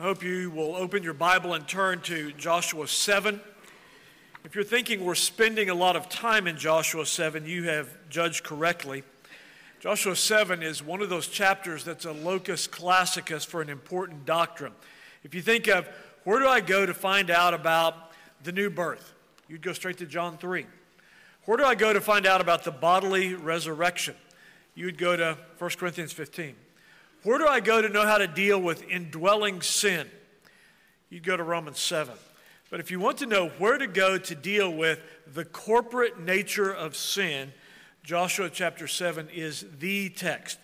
I hope you will open your Bible and turn to Joshua 7. If you're thinking we're spending a lot of time in Joshua 7, you have judged correctly. Joshua 7 is one of those chapters that's a locus classicus for an important doctrine. If you think of, where do I go to find out about the new birth? You'd go straight to John 3. Where do I go to find out about the bodily resurrection? You'd go to 1 Corinthians 15. Where do I go to know how to deal with indwelling sin? You'd go to Romans 7. But if you want to know where to go to deal with the corporate nature of sin, Joshua chapter 7 is the text.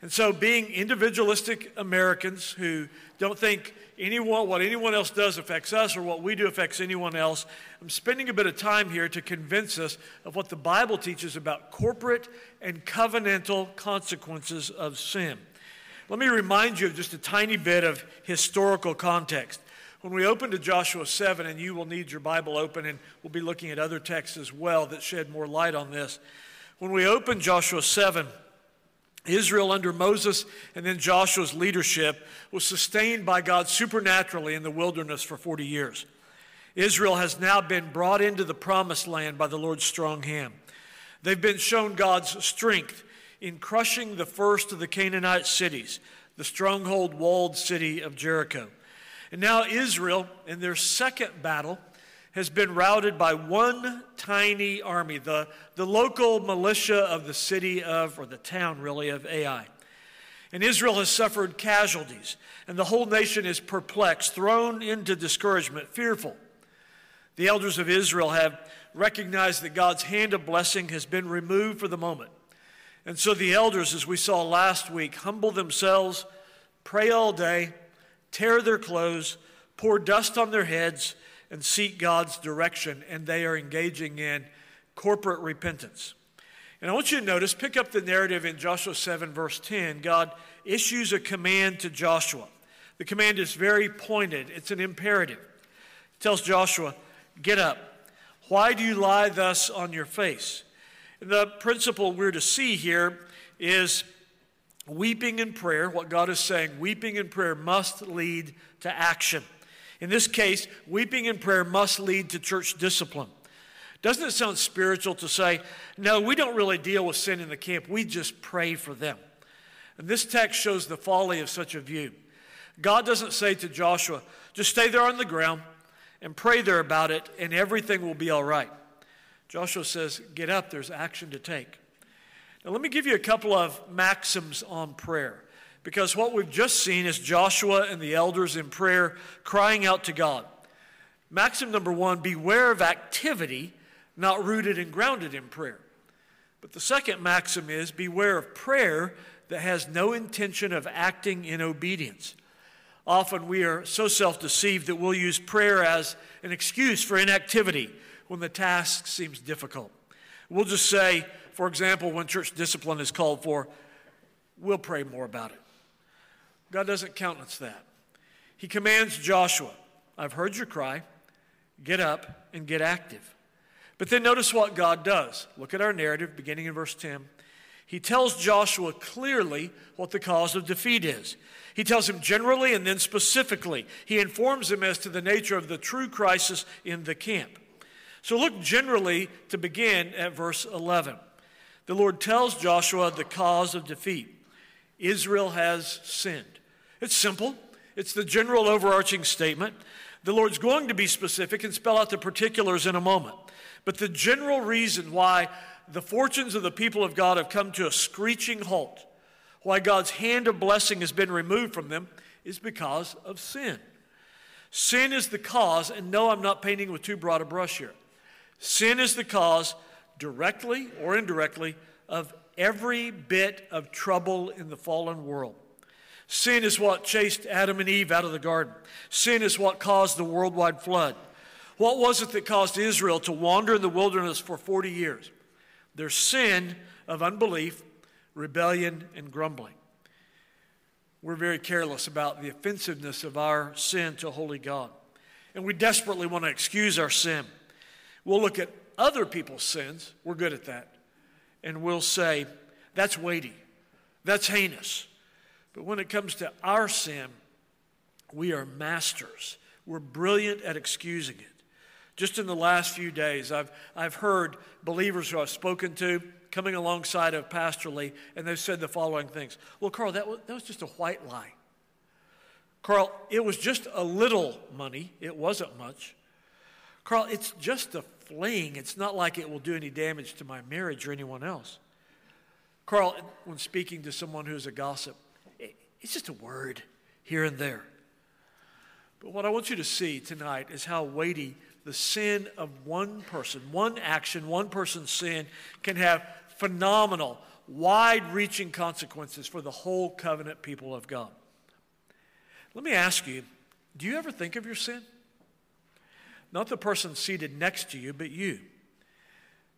And so being individualistic Americans who don't think what anyone else does affects us or what we do affects anyone else, I'm spending a bit of time here to convince us of what the Bible teaches about corporate and covenantal consequences of sin. Let me remind you of just a tiny bit of historical context. When we open to Joshua 7, and you will need your Bible open, and we'll be looking at other texts as well that shed more light on this. When we open Joshua 7, Israel under Moses and then Joshua's leadership was sustained by God supernaturally in the wilderness for 40 years. Israel has now been brought into the promised land by the Lord's strong hand. They've been shown God's strength in crushing the first of the Canaanite cities, the stronghold walled city of Jericho. And now Israel, in their second battle, has been routed by one tiny army, the local militia of the city of, or the town really, of Ai. And Israel has suffered casualties, and the whole nation is perplexed, thrown into discouragement, fearful. The elders of Israel have recognized that God's hand of blessing has been removed for the moment. And so the elders, as we saw last week, humble themselves, pray all day, tear their clothes, pour dust on their heads, and seek God's direction. And they are engaging in corporate repentance. And I want you to notice, pick up the narrative in Joshua 7, verse 10. God issues a command to Joshua. The command is very pointed. It's an imperative. He tells Joshua, "Get up. Why do you lie thus on your face?" The principle we're to see here is weeping and prayer. What God is saying, weeping and prayer must lead to action. In this case, weeping and prayer must lead to church discipline. Doesn't it sound spiritual to say, no, we don't really deal with sin in the camp. We just pray for them. And this text shows the folly of such a view. God doesn't say to Joshua, just stay there on the ground and pray there about it and everything will be all right. Joshua says, get up, there's action to take. Now let me give you a couple of maxims on prayer, because what we've just seen is Joshua and the elders in prayer crying out to God. Maxim number one, beware of activity not rooted and grounded in prayer. But the second maxim is beware of prayer that has no intention of acting in obedience. Often we are so self-deceived that we'll use prayer as an excuse for inactivity when the task seems difficult. We'll just say, for example, when church discipline is called for, we'll pray more about it. God doesn't countenance that. He commands Joshua, I've heard your cry, get up and get active. But then notice what God does. Look at our narrative beginning in verse 10. He tells Joshua clearly what the cause of defeat is. He tells him generally and then specifically. He informs him as to the nature of the true crisis in the camp. So look generally to begin at verse 11. The Lord tells Joshua the cause of defeat. Israel has sinned. It's simple. It's the general overarching statement. The Lord's going to be specific and spell out the particulars in a moment. But the general reason why the fortunes of the people of God have come to a screeching halt, why God's hand of blessing has been removed from them, is because of sin. Sin is the cause, and no, I'm not painting with too broad a brush here. Sin is the cause, directly or indirectly, of every bit of trouble in the fallen world. Sin is what chased Adam and Eve out of the garden. Sin is what caused the worldwide flood. What was it that caused Israel to wander in the wilderness for 40 years? Their sin of unbelief, rebellion, and grumbling. We're very careless about the offensiveness of our sin to holy God. And we desperately want to excuse our sin. We'll look at other people's sins, we're good at that, and we'll say, that's weighty, that's heinous. But when it comes to our sin, We are masters. We're brilliant at excusing it. Just in the last few days, I've heard believers who I've spoken to coming alongside of pastorally, and they've said the following things. Well, Carl, that was just a white lie. Carl, it was just a little money. It wasn't much. Carl, it's just a fling. It's not like it will do any damage to my marriage or anyone else. Carl, when speaking to someone who's a gossip, it's just a word here and there. But what I want you to see tonight is how weighty the sin of one person, one action, one person's sin can have phenomenal, wide-reaching consequences for the whole covenant people of God. Let me ask you, do you ever think of your sin? Not the person seated next to you, but you.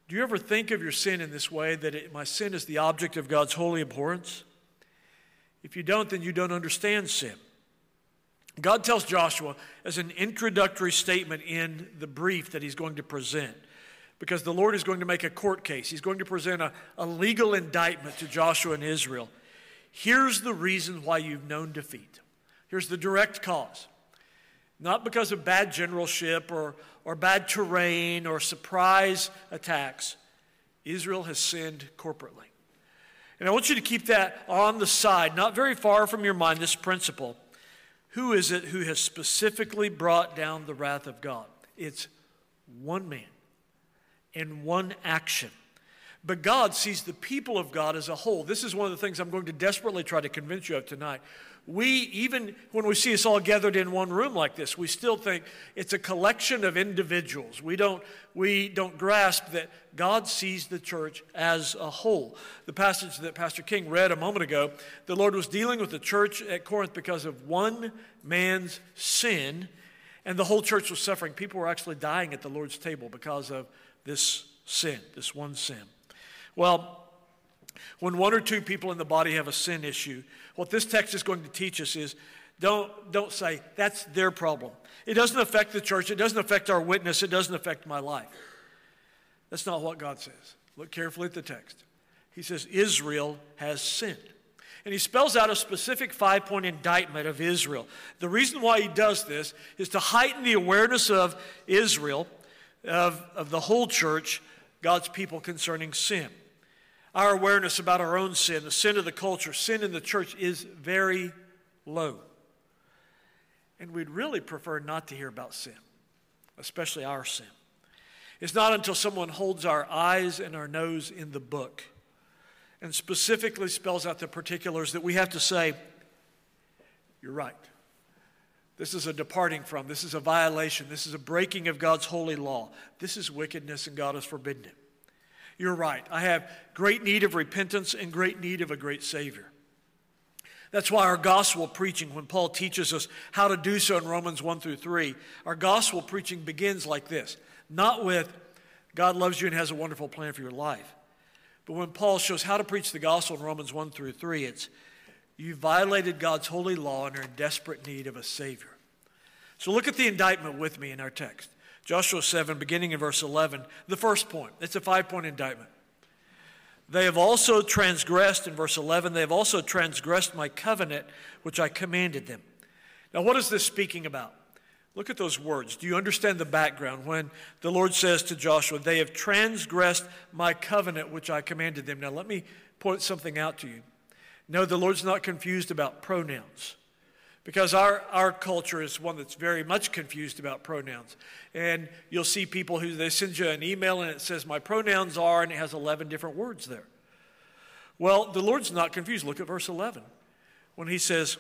Do you ever think of your sin in this way, that my sin is the object of God's holy abhorrence? If you don't, then you don't understand sin. God tells Joshua as an introductory statement in the brief that he's going to present, because the Lord is going to make a court case. He's going to present a legal indictment to Joshua and Israel. Here's the reason why you've known defeat. Here's the direct cause. Not because of bad generalship or bad terrain or surprise attacks. Israel has sinned corporately. And I want you to keep that on the side, not very far from your mind, this principle. Who is it who has specifically brought down the wrath of God? It's one man and one action. But God sees the people of God as a whole. This is one of the things I'm going to desperately try to convince you of tonight. We, even when we see us all gathered in one room like this, we still think it's a collection of individuals. We don't grasp that God sees the church as a whole. The passage that Pastor King read a moment ago, the Lord was dealing with the church at Corinth because of one man's sin, and the whole church was suffering. People were actually dying at the Lord's table because of this sin, this one sin. Well, when one or two people in the body have a sin issue, what this text is going to teach us is don't say, that's their problem. It doesn't affect the church. It doesn't affect our witness. It doesn't affect my life. That's not what God says. Look carefully at the text. He says, Israel has sinned. And he spells out a specific 5-point indictment of Israel. The reason why he does this is to heighten the awareness of Israel, of the whole church, God's people, concerning sin. Our awareness about our own sin, the sin of the culture, sin in the church is very low. And we'd really prefer not to hear about sin, especially our sin. It's not until someone holds our eyes and our nose in the book and specifically spells out the particulars that we have to say, you're right. This is a departing from. This is a violation. This is a breaking of God's holy law. This is wickedness and God has forbidden it. You're right. I have great need of repentance and great need of a great Savior. That's why our gospel preaching, when Paul teaches us how to do so in Romans 1-3, our gospel preaching begins like this. Not with, God loves you and has a wonderful plan for your life. But when Paul shows how to preach the gospel in Romans 1-3, it's, you violated God's holy law and are in desperate need of a Savior. So look at the indictment with me in our text. Joshua 7, beginning in verse 11, the first point. It's a 5-point indictment. They have also transgressed, in verse 11, they have also transgressed my covenant, which I commanded them. Now, what is this speaking about? Look at those words. Do you understand the background when the Lord says to Joshua, they have transgressed my covenant, which I commanded them? Now, let me point something out to you. No, the Lord's not confused about pronouns. Because our culture is one that's very much confused about pronouns. And you'll see people who, they send you an email and it says, my pronouns are, and it has 11 different words there. Well, the Lord's not confused. Look at verse 11. When he says,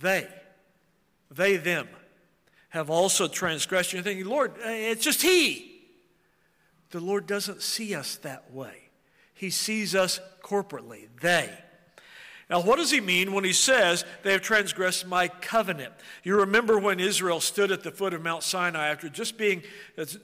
they, them, have also transgressed. You're thinking, Lord, it's just he. The Lord doesn't see us that way. He sees us corporately, they. Now, what does he mean when he says they have transgressed my covenant? You remember when Israel stood at the foot of Mount Sinai after just being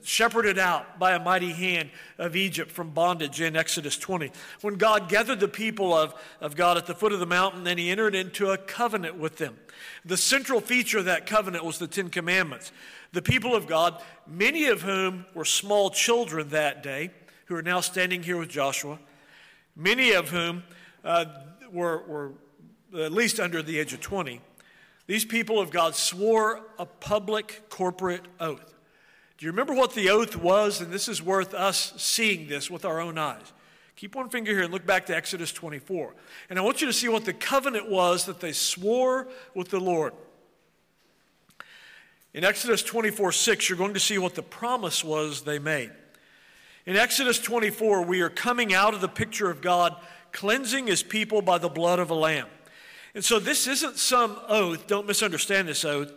shepherded out by a mighty hand of Egypt from bondage in Exodus 20. When God gathered the people of God at the foot of the mountain, then he entered into a covenant with them. The central feature of that covenant was the Ten Commandments. The people of God, many of whom were small children that day, who are now standing here with Joshua, many of whom were at least under the age of 20, These people of God swore a public corporate oath. Do you remember what the oath was? And this is worth us seeing this with our own eyes. Keep one finger here and look back to Exodus 24. And I want you to see what the covenant was that they swore with the Lord. In Exodus 24:6, you're going to see what the promise was they made. In Exodus 24, we are coming out of the picture of God cleansing his people by the blood of a lamb. And so this isn't some oath. Don't misunderstand this oath.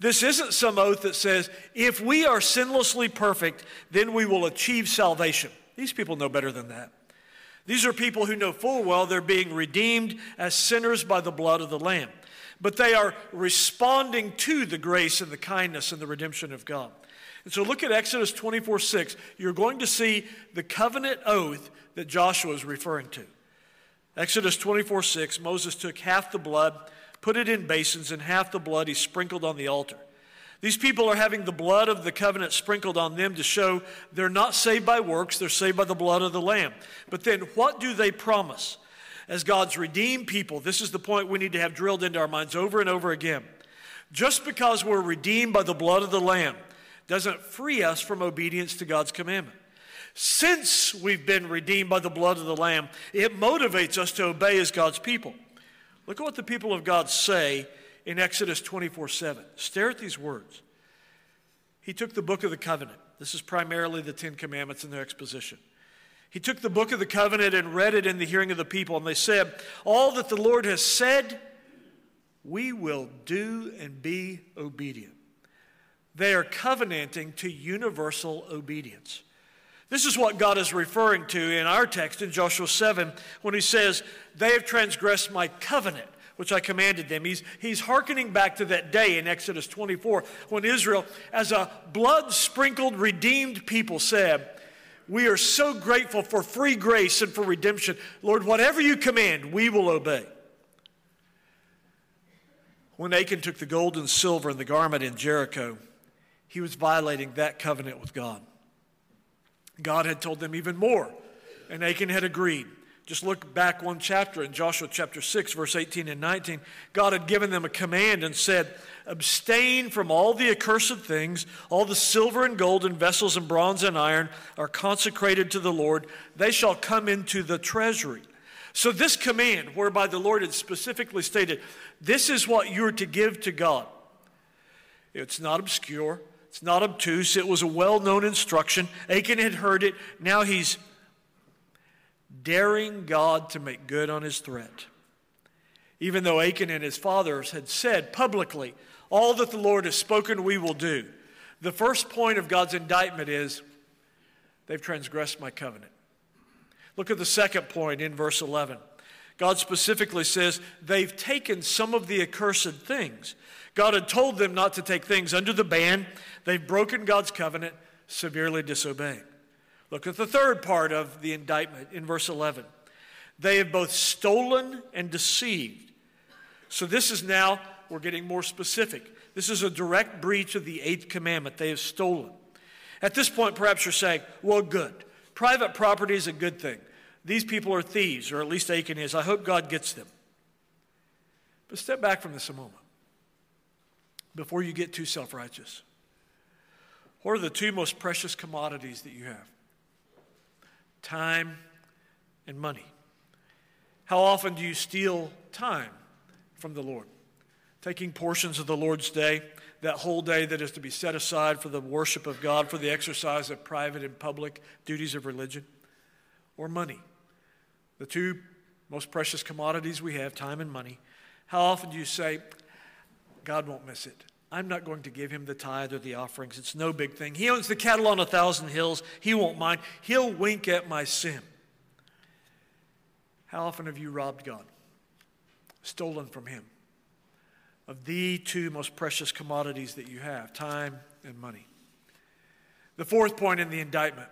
This isn't some oath that says, if we are sinlessly perfect, then we will achieve salvation. These people know better than that. These are people who know full well they're being redeemed as sinners by the blood of the Lamb. But they are responding to the grace and the kindness and the redemption of God. And so look at Exodus 24:6. You're going to see the covenant oath that Joshua is referring to. Exodus 24:6, Moses took half the blood, put it in basins, and half the blood he sprinkled on the altar. These people are having the blood of the covenant sprinkled on them to show they're not saved by works, they're saved by the blood of the Lamb. But then what do they promise? As God's redeemed people, this is the point we need to have drilled into our minds over and over again. Just because we're redeemed by the blood of the Lamb doesn't free us from obedience to God's commandment. Since we've been redeemed by the blood of the Lamb, it motivates us to obey as God's people. Look at what the people of God say in Exodus 24:7. Stare at these words. He took the book of the covenant. This is primarily the Ten Commandments in their exposition. He took the book of the covenant and read it in the hearing of the people, and they said, all that the Lord has said, we will do and be obedient. They are covenanting to universal obedience. This is what God is referring to in our text in Joshua 7 when he says, they have transgressed my covenant, which I commanded them. He's hearkening back to that day in Exodus 24 when Israel, as a blood-sprinkled, redeemed people, said, we are so grateful for free grace and for redemption. Lord, whatever you command, we will obey. When Achan took the gold and silver and the garment in Jericho, he was violating that covenant with God. God had told them even more, and Achan had agreed. Just look back one chapter in Joshua chapter 6, verse 18 and 19. God had given them a command and said, abstain from all the accursed things. All the silver and gold and vessels and bronze and iron are consecrated to the Lord. They shall come into the treasury. So this command, whereby the Lord had specifically stated, this is what you're to give to God. It's not obscure. It's not obtuse. It was a well-known instruction. Achan had heard it. Now he's daring God to make good on his threat. Even though Achan and his fathers had said publicly, all that the Lord has spoken we will do. The first point of God's indictment is, they've transgressed my covenant. Look at the second point in verse 11. God specifically says, they've taken some of the accursed things. God had told them not to take things under the ban. They've broken God's covenant, severely disobeying. Look at the third part of the indictment in verse 11. They have both stolen and deceived. So this is now, we're getting more specific. This is a direct breach of the eighth commandment. They have stolen. At this point, perhaps you're saying, well, good. Private property is a good thing. These people are thieves, or at least Achan is. I hope God gets them. But step back from this a moment. Before you get too self-righteous, what are the two most precious commodities that you have? Time and money. How often do you steal time from the Lord? Taking portions of the Lord's day, that whole day that is to be set aside for the worship of God, for the exercise of private and public duties of religion, or money. The two most precious commodities we have, time and money. How often do you say, God won't miss it. I'm not going to give him the tithe or the offerings. It's no big thing. He owns the cattle on 1,000 hills. He won't mind. He'll wink at my sin. How often have you robbed God, stolen from him, of the two most precious commodities that you have, time and money? The fourth point in the indictment,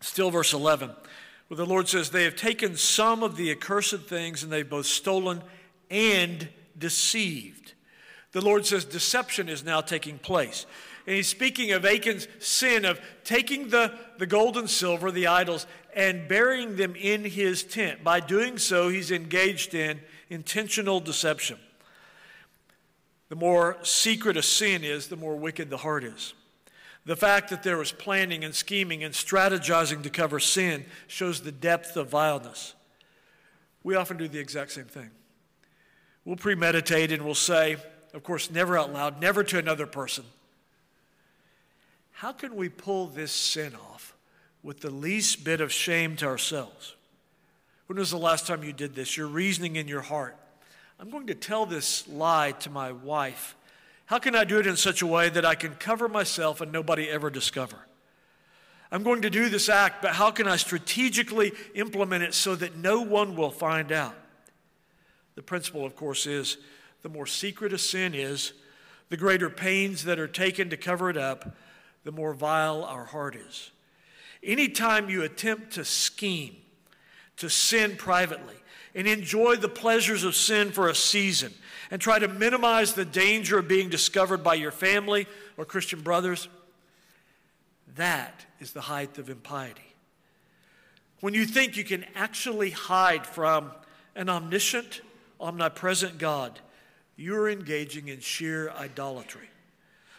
still verse 11, where the Lord says, they have taken some of the accursed things, and they've both stolen and deceived. The Lord says deception is now taking place. And he's speaking of Achan's sin of taking the gold and silver, the idols, and burying them in his tent. By doing so, he's engaged in intentional deception. The more secret a sin is, the more wicked the heart is. The fact that there was planning and scheming and strategizing to cover sin shows the depth of vileness. We often do the exact same thing. We'll premeditate and we'll say, of course, never out loud, never to another person, how can we pull this sin off with the least bit of shame to ourselves? When was the last time you did this? You're reasoning in your heart, I'm going to tell this lie to my wife. How can I do it in such a way that I can cover myself and nobody ever discover? I'm going to do this act, but how can I strategically implement it so that no one will find out? The principle, of course, is the more secret a sin is, the greater pains that are taken to cover it up, the more vile our heart is. Anytime you attempt to scheme, to sin privately, and enjoy the pleasures of sin for a season, and try to minimize the danger of being discovered by your family or Christian brothers, that is the height of impiety. When you think you can actually hide from an omniscient, omnipresent God, you're engaging in sheer idolatry.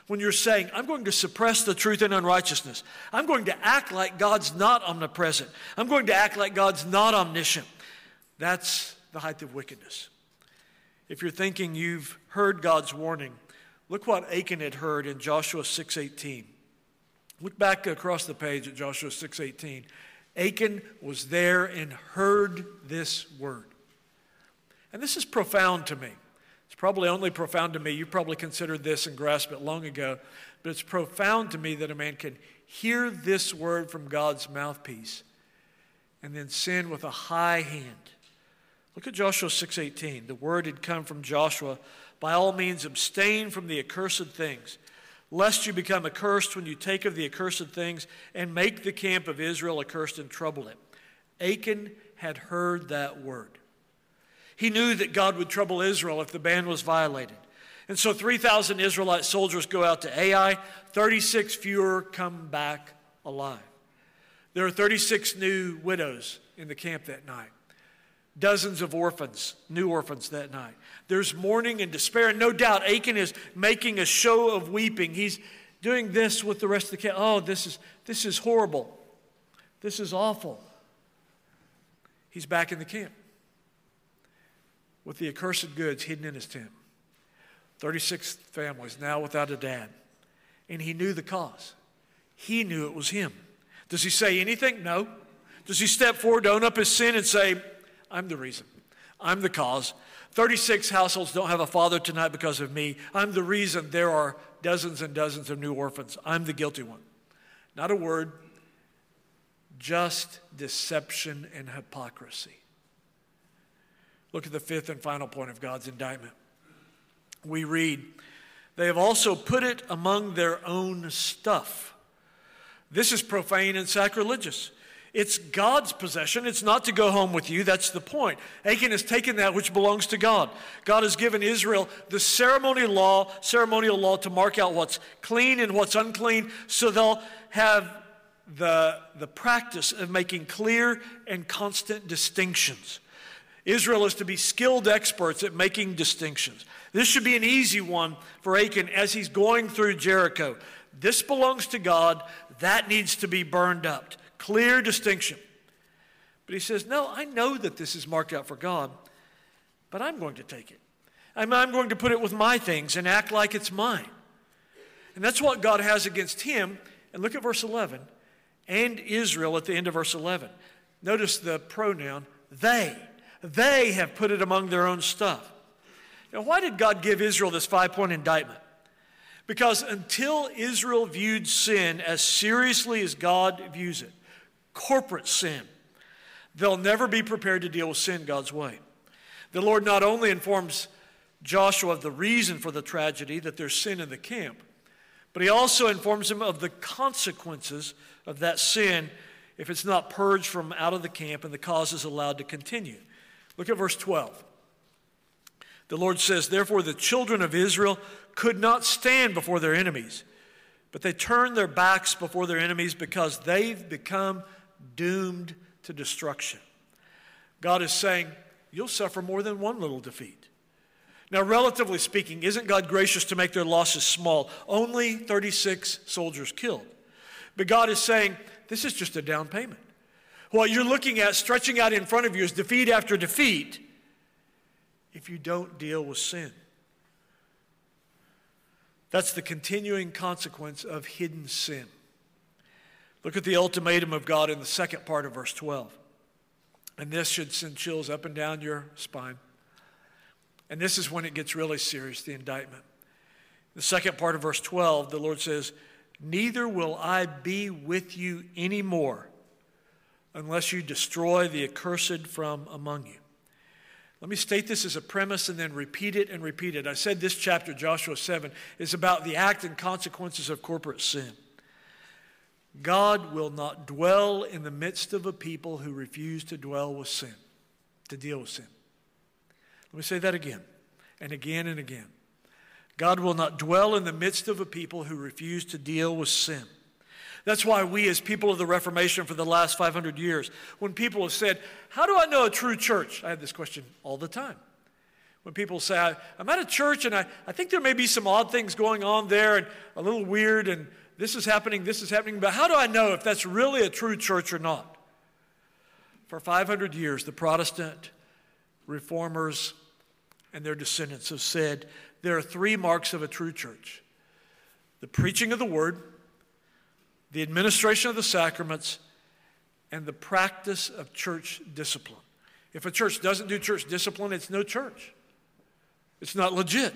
When you're saying, I'm going to suppress the truth in unrighteousness. I'm going to act like God's not omnipresent. I'm going to act like God's not omniscient. That's the height of wickedness. If you're thinking you've heard God's warning, look what Achan had heard in Joshua 6:18. Look back across the page at Joshua 6:18. Achan was there and heard this word. And this is profound to me. It's probably only profound to me. You probably considered this and grasped it long ago. But it's profound to me that a man can hear this word from God's mouthpiece and then sin with a high hand. Look at Joshua 6:18. The word had come from Joshua. By all means abstain from the accursed things, lest you become accursed when you take of the accursed things and make the camp of Israel accursed and trouble it. Achan had heard that word. He knew that God would trouble Israel if the ban was violated. And so 3,000 Israelite soldiers go out to Ai. 36 fewer come back alive. There are 36 new widows in the camp that night. Dozens of orphans, new orphans that night. There's mourning and despair. And no doubt Achan is making a show of weeping. He's doing this with the rest of the camp. Oh, this is horrible. This is awful. He's back in the camp with the accursed goods hidden in his tent. 36 families now without a dad. And he knew the cause. He knew it was him. Does he say anything? No. Does he step forward to own up his sin and say, I'm the reason. I'm the cause. 36 households don't have a father tonight because of me. I'm the reason there are dozens and dozens of new orphans. I'm the guilty one. Not a word. Just deception and hypocrisy. Look at the fifth and final point of God's indictment. We read, they have also put it among their own stuff. This is profane and sacrilegious. It's God's possession. It's not to go home with you. That's the point. Achan has taken that which belongs to God. God has given Israel the ceremonial law to mark out what's clean and what's unclean, so they'll have the practice of making clear and constant distinctions. Israel is to be skilled experts at making distinctions. This should be an easy one for Achan as he's going through Jericho. This belongs to God. That needs to be burned up. Clear distinction. But he says, no, I know that this is marked out for God, but I'm going to take it. I'm going to put it with my things and act like it's mine. And that's what God has against him. And look at verse 11. And Israel at the end of verse 11. Notice the pronoun, they. They have put it among their own stuff. Now, why did God give Israel this five-point indictment? Because until Israel viewed sin as seriously as God views it, corporate sin, they'll never be prepared to deal with sin God's way. The Lord not only informs Joshua of the reason for the tragedy, that there's sin in the camp, but he also informs him of the consequences of that sin if it's not purged from out of the camp and the cause is allowed to continue. Look at verse 12. The Lord says, therefore the children of Israel could not stand before their enemies, but they turned their backs before their enemies because they've become doomed to destruction. God is saying, you'll suffer more than one little defeat. Now, relatively speaking, isn't God gracious to make their losses small? Only 36 soldiers killed. But God is saying, this is just a down payment. What you're looking at stretching out in front of you is defeat after defeat if you don't deal with sin. That's the continuing consequence of hidden sin. Look at the ultimatum of God in the second part of verse 12. And this should send chills up and down your spine. And this is when it gets really serious, the indictment. The second part of verse 12, the Lord says, "Neither will I be with you anymore unless you destroy the accursed from among you." Let me state this as a premise and then repeat it and repeat it. I said this chapter, Joshua 7, is about the act and consequences of corporate sin. God will not dwell in the midst of a people who refuse to dwell with sin, to deal with sin. Let me say that again, and again, and again. God will not dwell in the midst of a people who refuse to deal with sin. That's why we, as people of the Reformation for the last 500 years, when people have said, how do I know a true church? I have this question all the time. When people say, I'm at a church, and I think there may be some odd things going on there, and a little weird, and this is happening, but how do I know if that's really a true church or not? For 500 years, the Protestant reformers and their descendants have said there are three marks of a true church: the preaching of the word, the administration of the sacraments, and the practice of church discipline. If a church doesn't do church discipline, it's no church. It's not legit.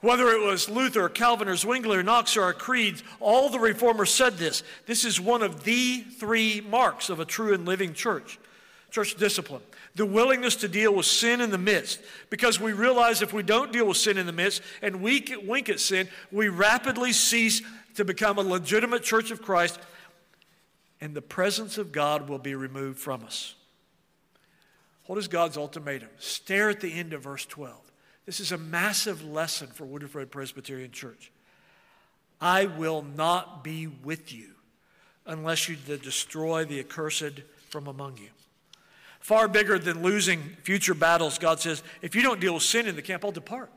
Whether it was Luther, or Calvin, or Zwingli, or Knox, or our creeds, all the reformers said this. This is one of the three marks of a true and living church. Church discipline, the willingness to deal with sin in the midst, because we realize if we don't deal with sin in the midst and we wink at sin, we rapidly cease to become a legitimate church of Christ, and the presence of God will be removed from us. What is God's ultimatum? Stare at the end of verse 12. This is a massive lesson for Woodruff Road Presbyterian Church. I will not be with you unless you destroy the accursed from among you. Far bigger than losing future battles, God says, if you don't deal with sin in the camp, I'll depart.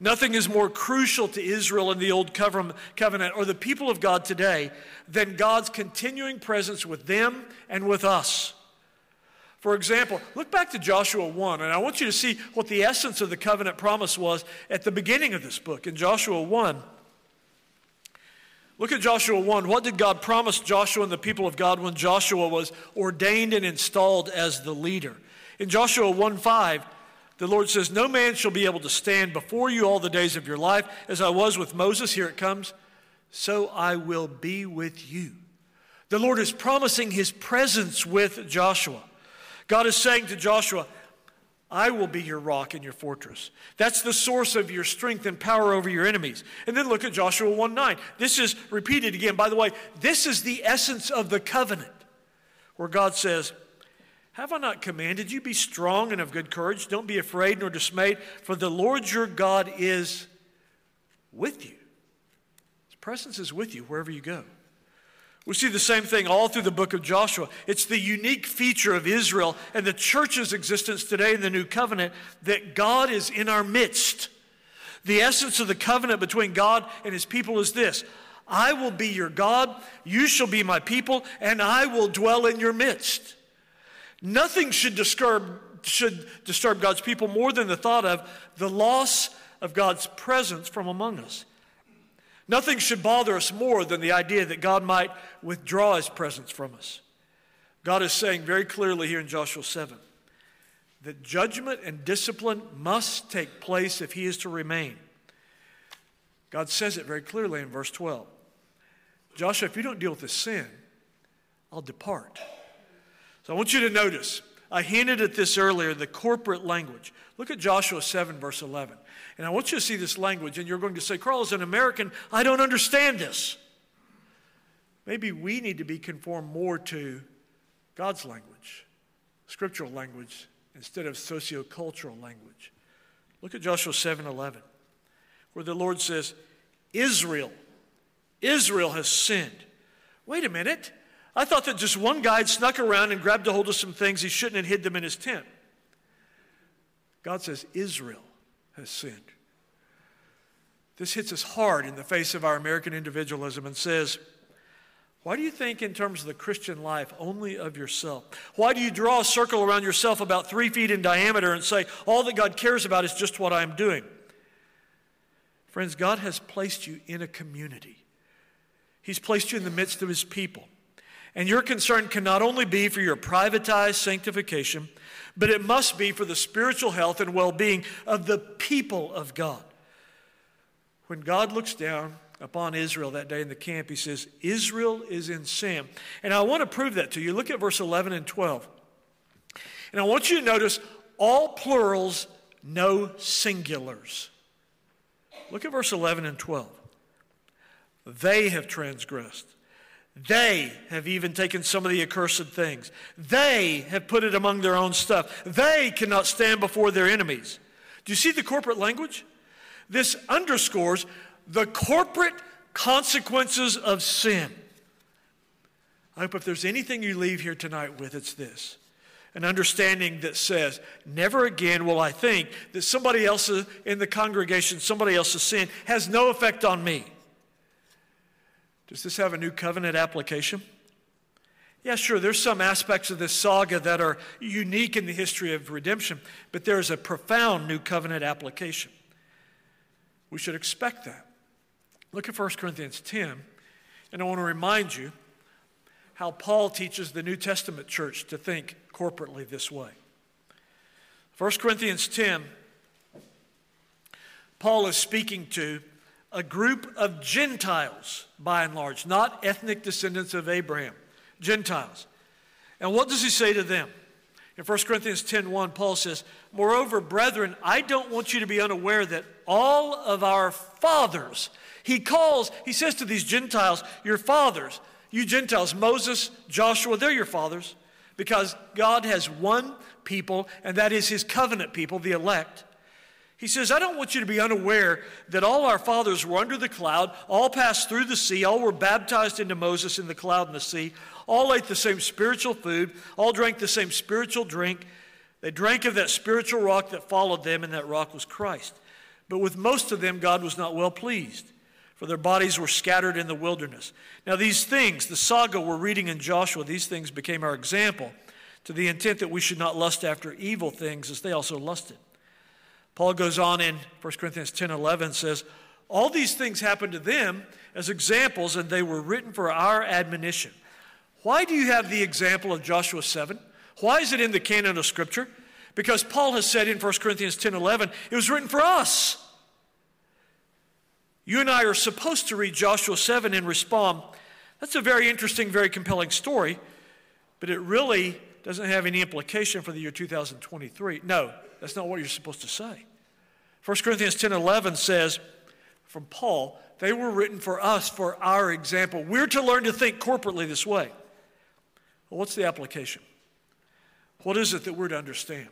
Nothing is more crucial to Israel in the Old Covenant or the people of God today than God's continuing presence with them and with us. For example, look back to Joshua 1, and I want you to see what the essence of the covenant promise was at the beginning of this book. In Joshua 1, look at Joshua 1. What did God promise Joshua and the people of God when Joshua was ordained and installed as the leader? In Joshua 1:5, the Lord says, "No man shall be able to stand before you all the days of your life. As I was with Moses," here it comes, "so I will be with you." The Lord is promising his presence with Joshua. God is saying to Joshua, I will be your rock and your fortress. That's the source of your strength and power over your enemies. And then look at Joshua 1:9. This is repeated again. By the way, this is the essence of the covenant where God says, have I not commanded you? Be strong and of good courage. Don't be afraid nor dismayed, for the Lord your God is with you. His presence is with you wherever you go. We see the same thing all through the book of Joshua. It's the unique feature of Israel and the church's existence today in the new covenant that God is in our midst. The essence of the covenant between God and his people is this: I will be your God, you shall be my people, and I will dwell in your midst. Nothing should disturb God's people more than the thought of the loss of God's presence from among us. Nothing should bother us more than the idea that God might withdraw his presence from us. God is saying very clearly here in Joshua 7 that judgment and discipline must take place if he is to remain. God says it very clearly in verse 12. Joshua, if you don't deal with this sin, I'll depart. So I want you to notice, I hinted at this earlier, the corporate language. Look at Joshua 7, verse 11. And I want you to see this language, and you're going to say, Carl, as an American, I don't understand this. Maybe we need to be conformed more to God's language, scriptural language, instead of sociocultural language. Look at Joshua 7:11, where the Lord says, Israel has sinned. Wait a minute. I thought that just one guy had snuck around and grabbed a hold of some things he shouldn't and hid them in his tent. God says, Israel has sinned. This hits us hard in the face of our American individualism and says, why do you think in terms of the Christian life only of yourself? Why do you draw a circle around yourself about 3 feet in diameter and say, all that God cares about is just what I'm doing? Friends, God has placed you in a community. He's placed you in the midst of his people. And your concern can not only be for your privatized sanctification, but it must be for the spiritual health and well-being of the people of God. When God looks down upon Israel that day in the camp, he says, Israel is in sin. And I want to prove that to you. Look at verse 11 and 12. And I want you to notice all plurals, no singulars. Look at verse 11 and 12. They have transgressed. They have even taken some of the accursed things. They have put it among their own stuff. They cannot stand before their enemies. Do you see the corporate language? This underscores the corporate consequences of sin. I hope if there's anything you leave here tonight with, it's this. An understanding that says, never again will I think that somebody else in the congregation, somebody else's sin has no effect on me. Does this have a new covenant application? Yeah, sure, there's some aspects of this saga that are unique in the history of redemption, but there is a profound new covenant application. We should expect that. Look at 1 Corinthians 10, and I want to remind you how Paul teaches the New Testament church to think corporately this way. 1 Corinthians 10, Paul is speaking to a group of Gentiles, by and large, not ethnic descendants of Abraham, Gentiles. And what does he say to them? In 1 Corinthians 10:1, Paul says, moreover, brethren, I don't want you to be unaware that all of our fathers, he says to these Gentiles, your fathers, you Gentiles, Moses, Joshua, they're your fathers, because God has one people, and that is his covenant people, the elect. He says, I don't want you to be unaware that all our fathers were under the cloud, all passed through the sea, all were baptized into Moses in the cloud and the sea, all ate the same spiritual food, all drank the same spiritual drink. They drank of that spiritual rock that followed them, and that rock was Christ. But with most of them, God was not well pleased, for their bodies were scattered in the wilderness. Now these things, the saga we're reading in Joshua, these things became our example, to the intent that we should not lust after evil things as they also lusted. Paul goes on in 1 Corinthians 10:11, says, all these things happened to them as examples, and they were written for our admonition. Why do you have the example of Joshua 7? Why is it in the canon of Scripture? Because Paul has said in 1 Corinthians 10:11, it was written for us. You and I are supposed to read Joshua 7 and respond, that's a very interesting, very compelling story, but it really doesn't have any implication for the year 2023. No, that's not what you're supposed to say. 1 Corinthians 10:11 says, from Paul, they were written for us, for our example. We're to learn to think corporately this way. Well, what's the application? What is it that we're to understand?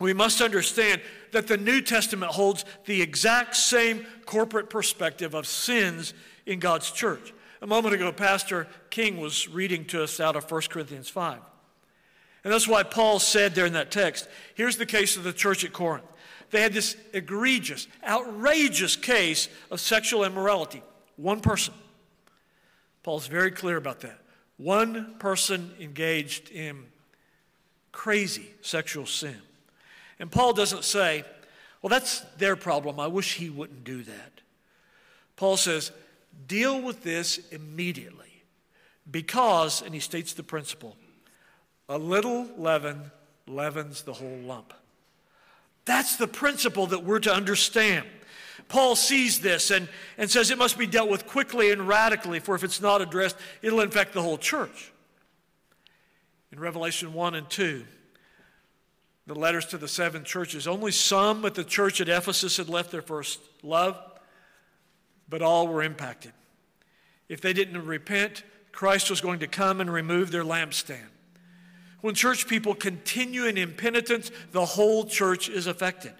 We must understand that the New Testament holds the exact same corporate perspective of sins in God's church. A moment ago, Pastor King was reading to us out of 1 Corinthians 5. And that's why Paul said there in that text, here's the case of the church at Corinth. They had this egregious, outrageous case of sexual immorality. One person. Paul's very clear about that. One person engaged in crazy sexual sin. And Paul doesn't say, well, that's their problem. I wish he wouldn't do that. Paul says, deal with this immediately because, and he states the principle, a little leaven leavens the whole lump. That's the principle that we're to understand. Paul sees this and says it must be dealt with quickly and radically, for if it's not addressed, it'll infect the whole church. In Revelation 1 and 2, the letters to the seven churches, only some at the church at Ephesus had left their first love, but all were impacted. If they didn't repent, Christ was going to come and remove their lampstand. When church people continue in impenitence, the whole church is affected.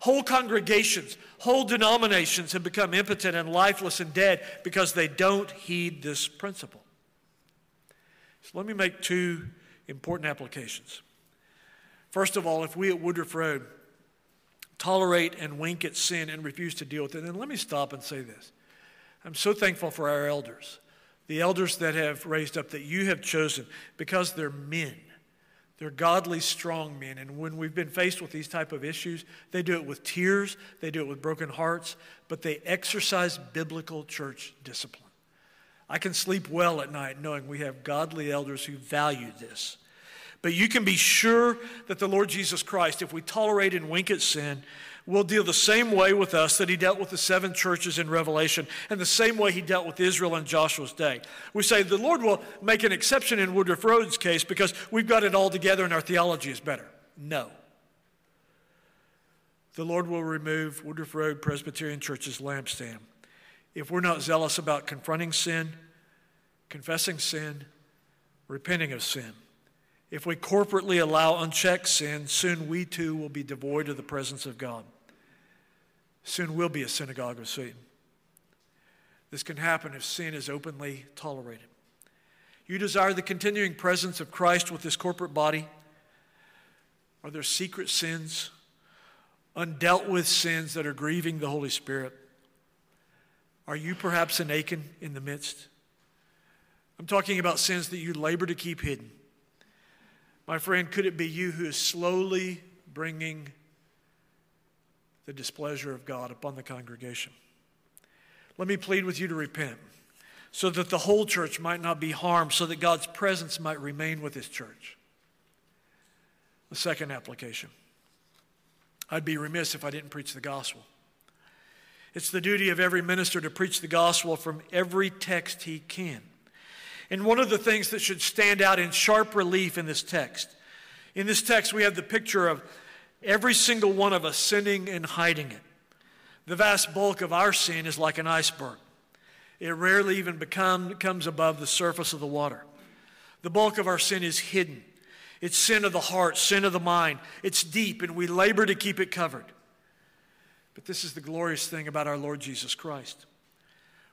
Whole congregations, whole denominations have become impotent and lifeless and dead because they don't heed this principle. So let me make two important applications. First of all, if we at Woodruff Road tolerate and wink at sin and refuse to deal with it. And let me stop and say this. I'm so thankful for our elders, the elders that have raised up, that you have chosen, because they're men. They're godly, strong men. And when we've been faced with these type of issues, they do it with tears, they do it with broken hearts, but they exercise biblical church discipline. I can sleep well at night knowing we have godly elders who value this. But you can be sure that the Lord Jesus Christ, if we tolerate and wink at sin, will deal the same way with us that he dealt with the seven churches in Revelation and the same way he dealt with Israel in Joshua's day. We say the Lord will make an exception in Woodruff Road's case because we've got it all together and our theology is better. No. The Lord will remove Woodruff Road Presbyterian Church's lampstand if we're not zealous about confronting sin, confessing sin, repenting of sin. If we corporately allow unchecked sin, soon we too will be devoid of the presence of God. Soon we'll be a synagogue of Satan. This can happen if sin is openly tolerated. You desire the continuing presence of Christ with this corporate body. Are there secret sins, undealt with sins that are grieving the Holy Spirit? Are you perhaps an Achan in the midst? I'm talking about sins that you labor to keep hidden. My friend, could it be you who is slowly bringing the displeasure of God upon the congregation? Let me plead with you to repent so that the whole church might not be harmed, so that God's presence might remain with his church. The second application. I'd be remiss if I didn't preach the gospel. It's the duty of every minister to preach the gospel from every text he can. And one of the things that should stand out in sharp relief in this text we have the picture of every single one of us sinning and hiding it. The vast bulk of our sin is like an iceberg. It rarely even comes above the surface of the water. The bulk of our sin is hidden. It's sin of the heart, sin of the mind. It's deep, and we labor to keep it covered. But this is the glorious thing about our Lord Jesus Christ.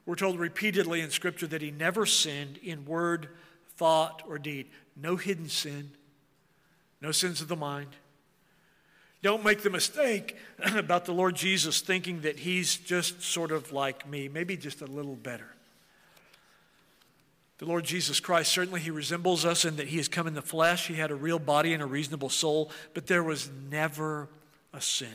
We're told repeatedly in Scripture that he never sinned in word, thought, or deed. No hidden sin. No sins of the mind. Don't make the mistake about the Lord Jesus thinking that he's just sort of like me, maybe just a little better. The Lord Jesus Christ, certainly he resembles us in that he has come in the flesh. He had a real body and a reasonable soul, but there was never a sin.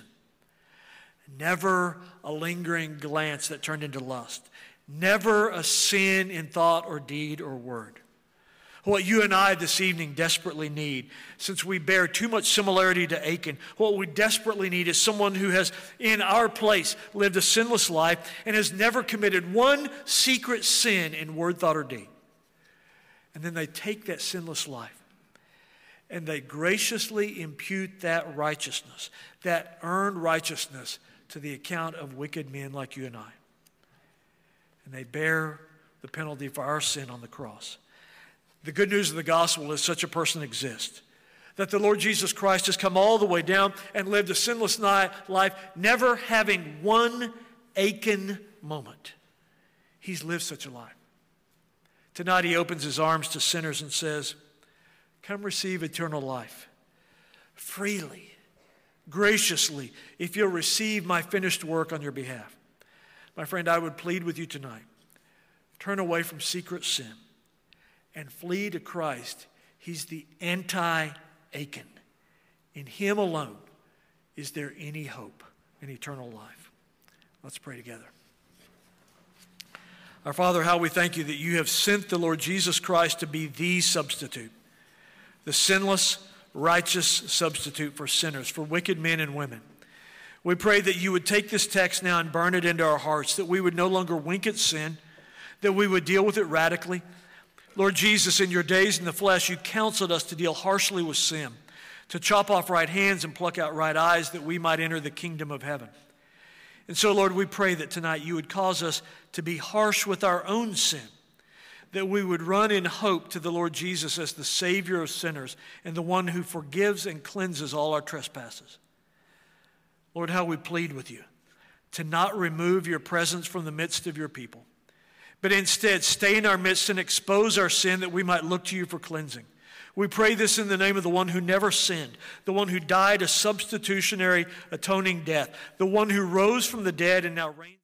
Never a lingering glance that turned into lust. Never a sin in thought or deed or word. What you and I this evening desperately need, since we bear too much similarity to Achan, what we desperately need is someone who has, in our place, lived a sinless life and has never committed one secret sin in word, thought, or deed. And then they take that sinless life and they graciously impute that righteousness, that earned righteousness, to the account of wicked men like you and I. And they bear the penalty for our sin on the cross. The good news of the gospel is such a person exists. That the Lord Jesus Christ has come all the way down and lived a sinless life, never having one Achan moment. He's lived such a life. Tonight he opens his arms to sinners and says, come receive eternal life freely, graciously, if you'll receive my finished work on your behalf. My friend, I would plead with you tonight. Turn away from secret sin and flee to Christ. He's the anti-Achan. In him alone is there any hope in eternal life. Let's pray together. Our Father, how we thank you that you have sent the Lord Jesus Christ to be the substitute, the sinless, righteous substitute for sinners, for wicked men and women. We pray that you would take this text now and burn it into our hearts, that we would no longer wink at sin, that we would deal with it radically. Lord Jesus, in your days in the flesh, you counseled us to deal harshly with sin, to chop off right hands and pluck out right eyes that we might enter the kingdom of heaven. And so, Lord, we pray that tonight you would cause us to be harsh with our own sin, that we would run in hope to the Lord Jesus as the Savior of sinners and the one who forgives and cleanses all our trespasses. Lord, how we plead with you to not remove your presence from the midst of your people, but instead stay in our midst and expose our sin that we might look to you for cleansing. We pray this in the name of the one who never sinned, the one who died a substitutionary atoning death, the one who rose from the dead and now reigns.